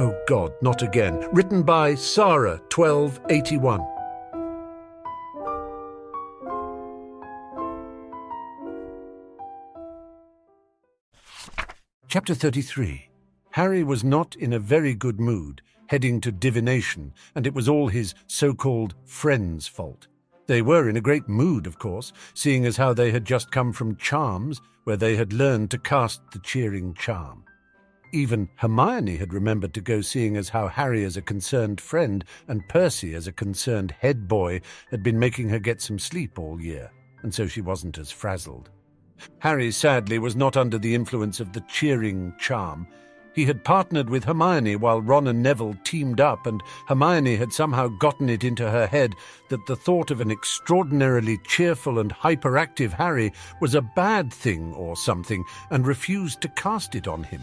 Oh God, not again. Written by Sarah1281. Chapter 33. Harry was not in a very good mood, heading to divination, and it was all his so-called friends' fault. They were in a great mood, of course, seeing as how they had just come from charms, where they had learned to cast the cheering charm. Even Hermione had remembered to go, seeing as how Harry as a concerned friend and Percy as a concerned head boy had been making her get some sleep all year, and so she wasn't as frazzled. Harry, sadly, was not under the influence of the cheering charm. He had partnered with Hermione while Ron and Neville teamed up, and Hermione had somehow gotten it into her head that the thought of an extraordinarily cheerful and hyperactive Harry was a bad thing or something, and refused to cast it on him.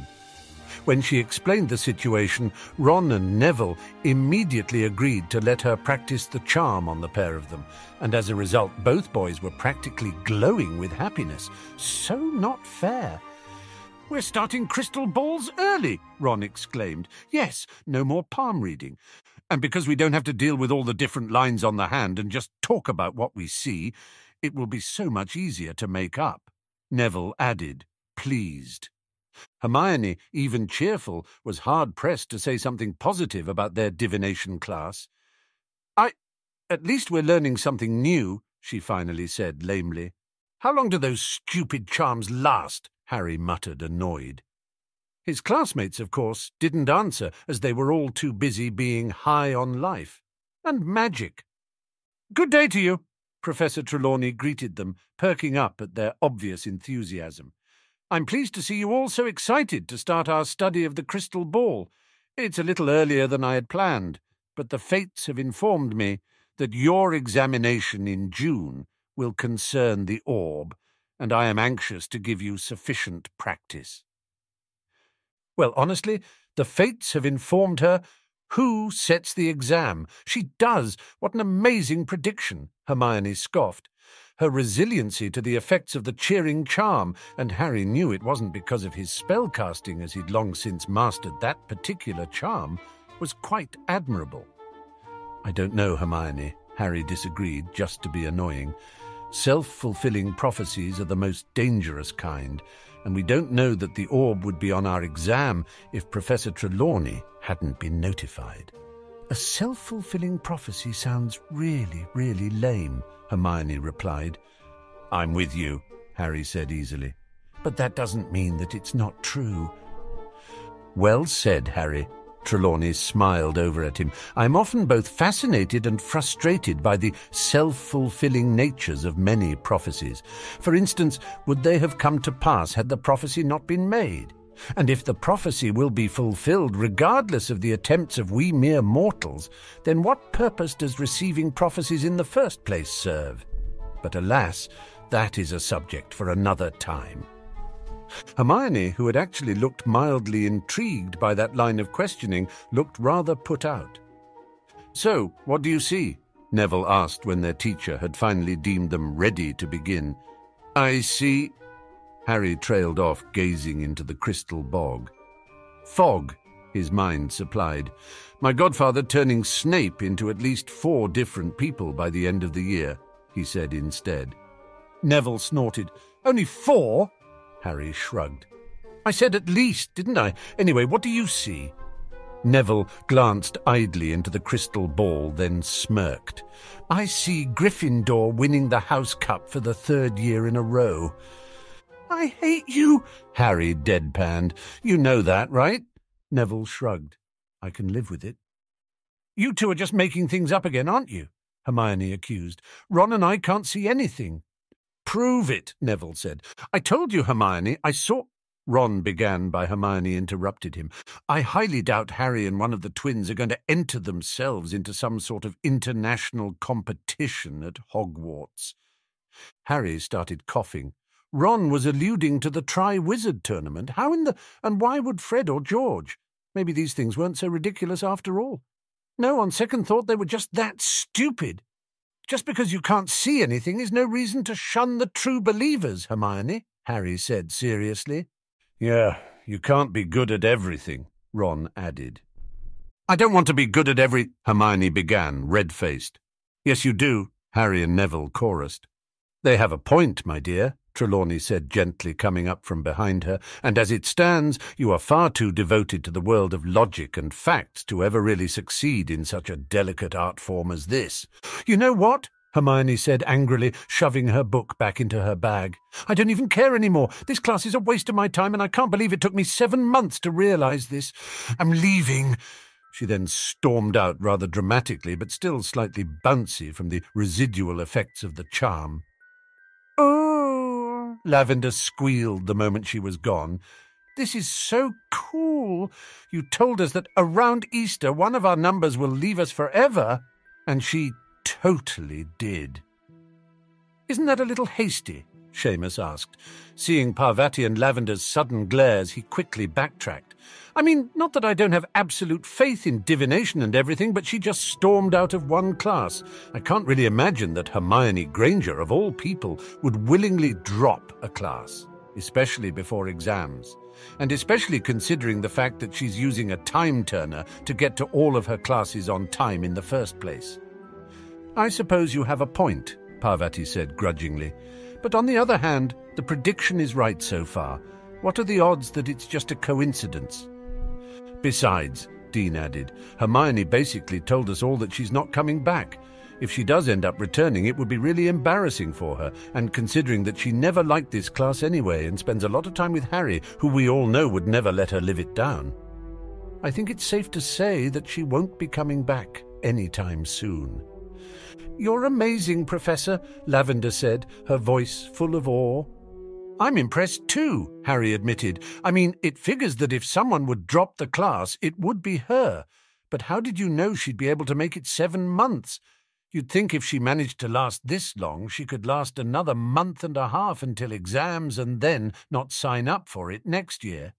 When she explained the situation, Ron and Neville immediately agreed to let her practice the charm on the pair of them, and as a result both boys were practically glowing with happiness. So not fair. "We're starting crystal balls early," Ron exclaimed. "Yes, no more palm reading. And because we don't have to deal with all the different lines on the hand and just talk about what we see, it will be so much easier to make up," Neville added, pleased. Hermione, even cheerful, was hard-pressed to say something positive about their divination class. At least we're learning something new," she finally said lamely. "How long do those stupid charms last?" Harry muttered, annoyed. His classmates, of course, didn't answer, as they were all too busy being high on life and magic. "Good day to you," Professor Trelawney greeted them, perking up at their obvious enthusiasm. "I'm pleased to see you all so excited to start our study of the crystal ball. It's a little earlier than I had planned, but the fates have informed me that your examination in June will concern the orb, and I am anxious to give you sufficient practice." Well, honestly, the fates have informed her who sets the exam. She does. What an amazing prediction, Hermione scoffed. Her resiliency to the effects of the cheering charm, and Harry knew it wasn't because of his spellcasting, as he'd long since mastered that particular charm, was quite admirable. "I don't know, Hermione," Harry disagreed, just to be annoying. "Self-fulfilling prophecies are the most dangerous kind, and we don't know that the orb would be on our exam if Professor Trelawney hadn't been notified." "A self-fulfilling prophecy sounds really, really lame," Hermione replied. "I'm with you," Harry said easily. "But that doesn't mean that it's not true." "Well said, Harry." Trelawney smiled over at him. "I'm often both fascinated and frustrated by the self-fulfilling natures of many prophecies. For instance, would they have come to pass had the prophecy not been made? And if the prophecy will be fulfilled regardless of the attempts of we mere mortals, then what purpose does receiving prophecies in the first place serve? But alas, that is a subject for another time." Hermione, who had actually looked mildly intrigued by that line of questioning, looked rather put out. "So, what do you see?" Neville asked when their teacher had finally deemed them ready to begin. "I see..." Harry trailed off, gazing into the crystal bog. "Fog," his mind supplied. "My godfather turning Snape into at least 4 different people by the end of the year," he said instead. Neville snorted. "Only 4? Harry shrugged. "I said at least, didn't I? Anyway, what do you see?" Neville glanced idly into the crystal ball, then smirked. "I see Gryffindor winning the House Cup for the 3rd year in a row." "I hate you," Harry deadpanned. "You know that, right?" Neville shrugged. "I can live with it." "You two are just making things up again, aren't you?" Hermione accused. "Ron and I can't see anything." "Prove it," Neville said. "I told you, Hermione, I saw..." Ron began, but Hermione interrupted him. "I highly doubt Harry and one of the twins are going to enter themselves into some sort of international competition at Hogwarts." Harry started coughing. Ron was alluding to the Triwizard Tournament. How in the... and why would Fred or George? Maybe these things weren't so ridiculous after all. No, on second thought, they were just that stupid. "Just because you can't see anything is no reason to shun the true believers, Hermione," Harry said seriously. "Yeah, you can't be good at everything," Ron added. I don't want to be good at every—" Hermione began, red-faced. "Yes, you do," Harry and Neville chorused. "They have a point, my dear," Trelawney said gently, coming up from behind her, "and as it stands, you are far too devoted to the world of logic and facts to ever really succeed in such a delicate art form as this." "You know what?" Hermione said angrily, shoving her book back into her bag. "I don't even care anymore. This class is a waste of my time, and I can't believe it took me 7 months to realize this. I'm leaving." She then stormed out rather dramatically, but still slightly bouncy from the residual effects of the charm. "Oh!" Lavender squealed the moment she was gone. "This is so cool. You told us that around Easter one of our numbers will leave us forever." And she totally did. "Isn't that a little hasty?" Seamus asked. Seeing Parvati and Lavender's sudden glares, he quickly backtracked. "I mean, not that I don't have absolute faith in divination and everything, but she just stormed out of one class. I can't really imagine that Hermione Granger, of all people, would willingly drop a class, especially before exams, and especially considering the fact that she's using a time-turner to get to all of her classes on time in the first place." "I suppose you have a point," Parvati said grudgingly. "But on the other hand, the prediction is right so far. What are the odds that it's just a coincidence?" "Besides," Dean added, "Hermione basically told us all that she's not coming back. If she does end up returning, it would be really embarrassing for her, and considering that she never liked this class anyway and spends a lot of time with Harry, who we all know would never let her live it down. I think it's safe to say that she won't be coming back anytime soon." "You're amazing, Professor," Lavender said, her voice full of awe. "I'm impressed too," Harry admitted. "I mean, it figures that if someone would drop the class, it would be her. But how did you know she'd be able to make it 7 months? You'd think if she managed to last this long, she could last another 1.5 months until exams and then not sign up for it next year.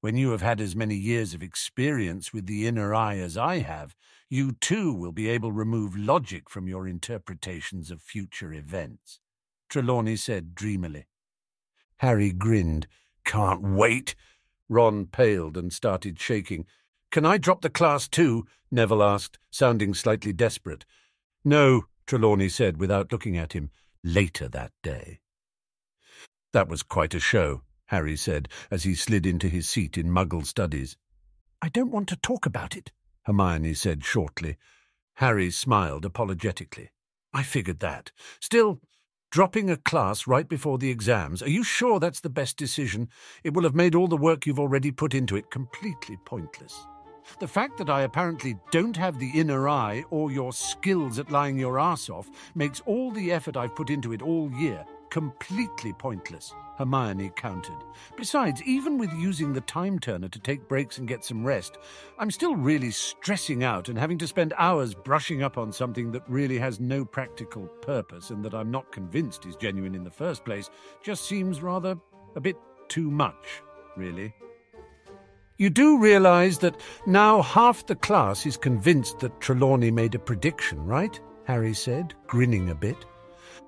When you have had as many years of experience with the inner eye as I have, you too will be able to remove logic from your interpretations of future events," Trelawney said dreamily. Harry grinned. "Can't wait." Ron paled and started shaking. "Can I drop the class too?" Neville asked, sounding slightly desperate. "No," Trelawney said without looking at him. "Later that day." "That was quite a show," Harry said, as he slid into his seat in Muggle Studies. "I don't want to talk about it," Hermione said shortly. Harry smiled apologetically. "I figured that. Still, dropping a class right before the exams, are you sure that's the best decision? It will have made all the work you've already put into it completely pointless. The fact that I apparently don't have the inner eye or your skills at lying your arse off makes all the effort I've put into it all year completely pointless," Hermione countered. "Besides, even with using the time turner to take breaks and get some rest, I'm still really stressing out and having to spend hours brushing up on something that really has no practical purpose and that I'm not convinced is genuine in the first place. Just seems rather a bit too much, really." "You do realise that now half the class is convinced that Trelawney made a prediction, right?" Harry said, grinning a bit.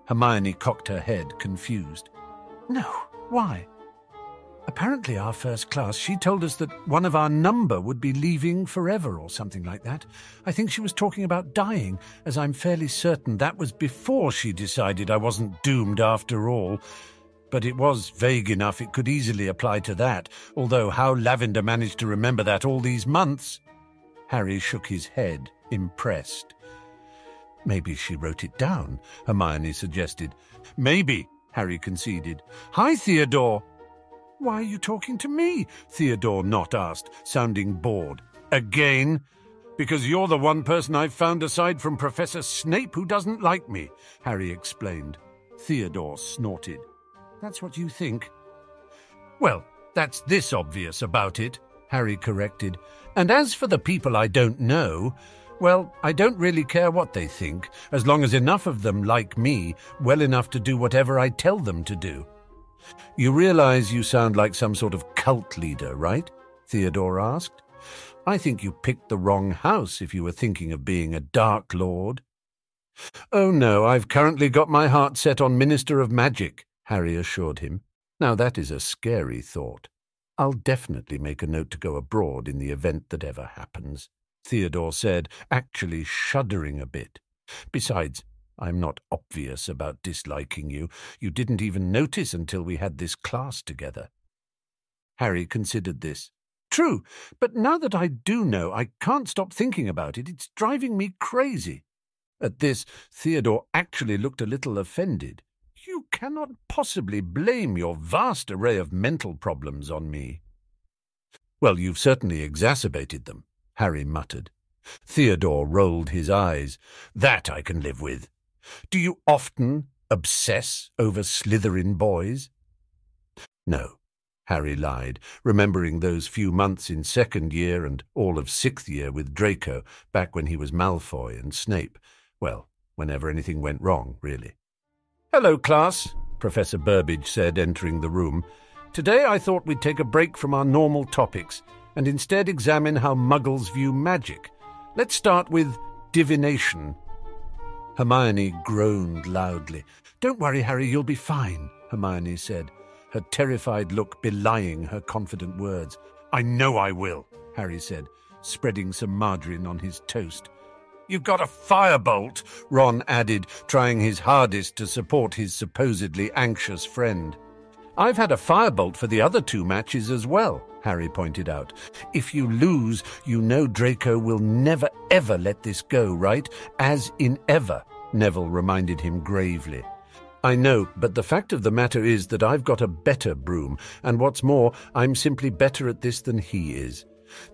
Hermione cocked her head, confused. "No, why?" "Apparently our first class, she told us that one of our number would be leaving forever or something like that. I think she was talking about dying, as I'm fairly certain that was before she decided I wasn't doomed after all. But it was vague enough it could easily apply to that, although how Lavender managed to remember that all these months—" Harry shook his head, impressed. "Maybe she wrote it down," Hermione suggested. "Maybe," Harry conceded. "Hi, Theodore." "Why are you talking to me?" Theodore Nott asked, sounding bored. "Again? Because you're the one person I've found aside from Professor Snape who doesn't like me," Harry explained. Theodore snorted. "That's what you think." "Well, that's this obvious about it," Harry corrected. "And as for the people I don't know, well, I don't really care what they think, as long as enough of them like me well enough to do whatever I tell them to do." "You realize you sound like some sort of cult leader, right?" Theodore asked. "I think you picked the wrong house if you were thinking of being a Dark Lord." "Oh no, I've currently got my heart set on Minister of Magic," Harry assured him. "Now that is a scary thought. I'll definitely make a note to go abroad in the event that ever happens." Theodore said, actually shuddering a bit. Besides, I'm not obvious about disliking you. You didn't even notice until we had this class together. Harry considered this. True, but now that I do know, I can't stop thinking about it. It's driving me crazy. At this, Theodore actually looked a little offended. You cannot possibly blame your vast array of mental problems on me. Well, you've certainly exacerbated them, Harry muttered. Theodore rolled his eyes. That I can live with. Do you often obsess over Slytherin boys? No, Harry lied, remembering those few months in second year and all of sixth year with Draco, back when he was Malfoy and Snape. Well, whenever anything went wrong, really. Hello, class, Professor Burbage said, entering the room. Today I thought we'd take a break from our normal topics and instead examine how muggles view magic. Let's start with divination. Hermione groaned loudly. Don't worry, Harry, you'll be fine, Hermione said, her terrified look belying her confident words. I know I will, Harry said, spreading some margarine on his toast. You've got a firebolt, Ron added, trying his hardest to support his supposedly anxious friend. I've had a firebolt for the other two matches as well, Harry pointed out. If you lose, you know Draco will never, ever let this go, right? As in ever, Neville reminded him gravely. I know, but the fact of the matter is that I've got a better broom, and what's more, I'm simply better at this than he is.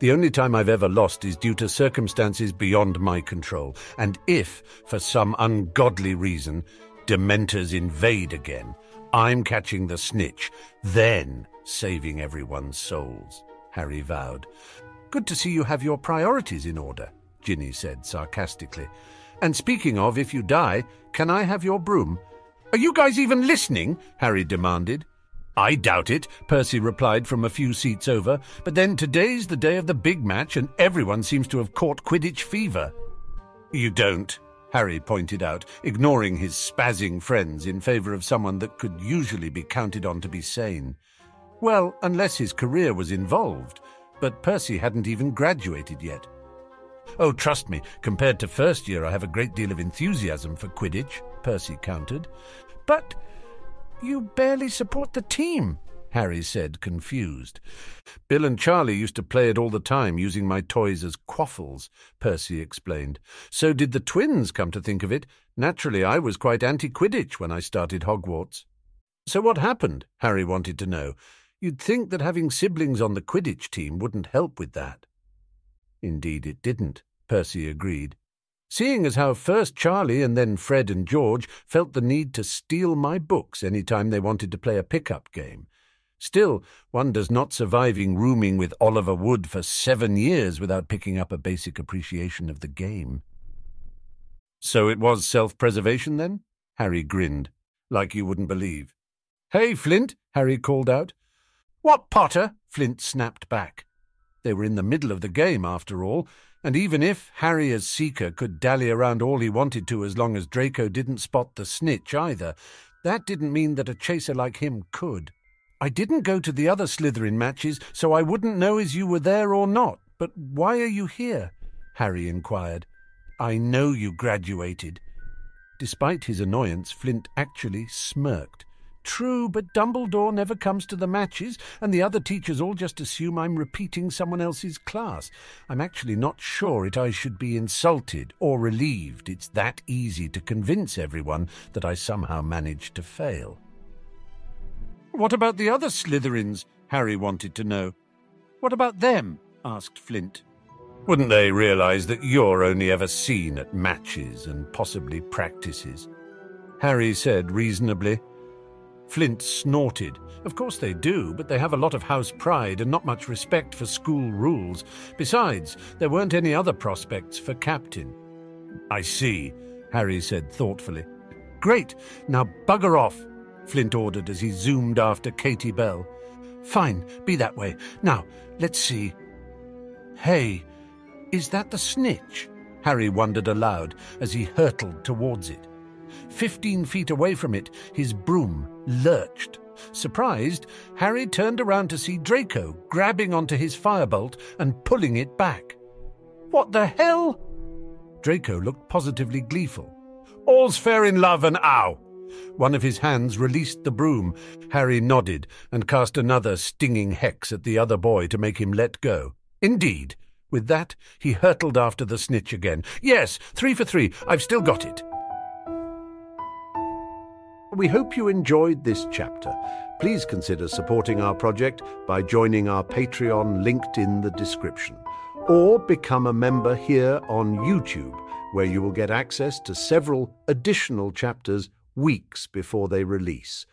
The only time I've ever lost is due to circumstances beyond my control, and if, for some ungodly reason, Dementors invade again, I'm catching the snitch, then saving everyone's souls, Harry vowed. Good to see you have your priorities in order, Ginny said sarcastically. And speaking of, if you die, can I have your broom? Are you guys even listening? Harry demanded. I doubt it, Percy replied from a few seats over, but then today's the day of the big match and everyone seems to have caught Quidditch fever. You don't, Harry pointed out, ignoring his spazzing friends in favour of someone that could usually be counted on to be sane. Well, unless his career was involved, but Percy hadn't even graduated yet. Oh, trust me, compared to first year I have a great deal of enthusiasm for Quidditch, Percy countered. But you barely support the team, Harry said, confused. Bill and Charlie used to play it all the time, using my toys as quaffles, Percy explained. So did the twins, come to think of it. Naturally, I was quite anti-Quidditch when I started Hogwarts. So what happened? Harry wanted to know. You'd think that having siblings on the Quidditch team wouldn't help with that. Indeed it didn't, Percy agreed. Seeing as how first Charlie and then Fred and George felt the need to steal my books any time they wanted to play a pickup game. Still, one does not surviving rooming with Oliver Wood for 7 years without picking up a basic appreciation of the game. So it was self-preservation then? Harry grinned, like you wouldn't believe. Hey, Flint, Harry called out. What, Potter? Flint snapped back. They were in the middle of the game, after all, and even if Harry as Seeker could dally around all he wanted to as long as Draco didn't spot the snitch either, that didn't mean that a chaser like him could. I didn't go to the other Slytherin matches, so I wouldn't know as you were there or not. But why are you here? Harry inquired. I know you graduated. Despite his annoyance, Flint actually smirked. True, but Dumbledore never comes to the matches, and the other teachers all just assume I'm repeating someone else's class. I'm actually not sure it I should be insulted or relieved. It's that easy to convince everyone that I somehow managed to fail. What about the other Slytherins? Harry wanted to know. What about them? Asked Flint. Wouldn't they realise that you're only ever seen at matches and possibly practices? Harry said reasonably. Flint snorted. Of course they do, but they have a lot of house pride and not much respect for school rules. Besides, there weren't any other prospects for captain. I see, Harry said thoughtfully. Great, now bugger off. Flint ordered as he zoomed after Katie Bell. Fine, be that way. Now, let's see. Hey, is that the snitch? Harry wondered aloud as he hurtled towards it. 15 feet away from it, his broom lurched. Surprised, Harry turned around to see Draco grabbing onto his firebolt and pulling it back. What the hell? Draco looked positively gleeful. All's fair in love and ow! One of his hands released the broom. Harry nodded and cast another stinging hex at the other boy to make him let go. Indeed. With that, he hurtled after the snitch again. Yes, 3 for 3. I've still got it. We hope you enjoyed this chapter. Please consider supporting our project by joining our Patreon linked in the description, or become a member here on YouTube, where you will get access to several additional chapters weeks before they release,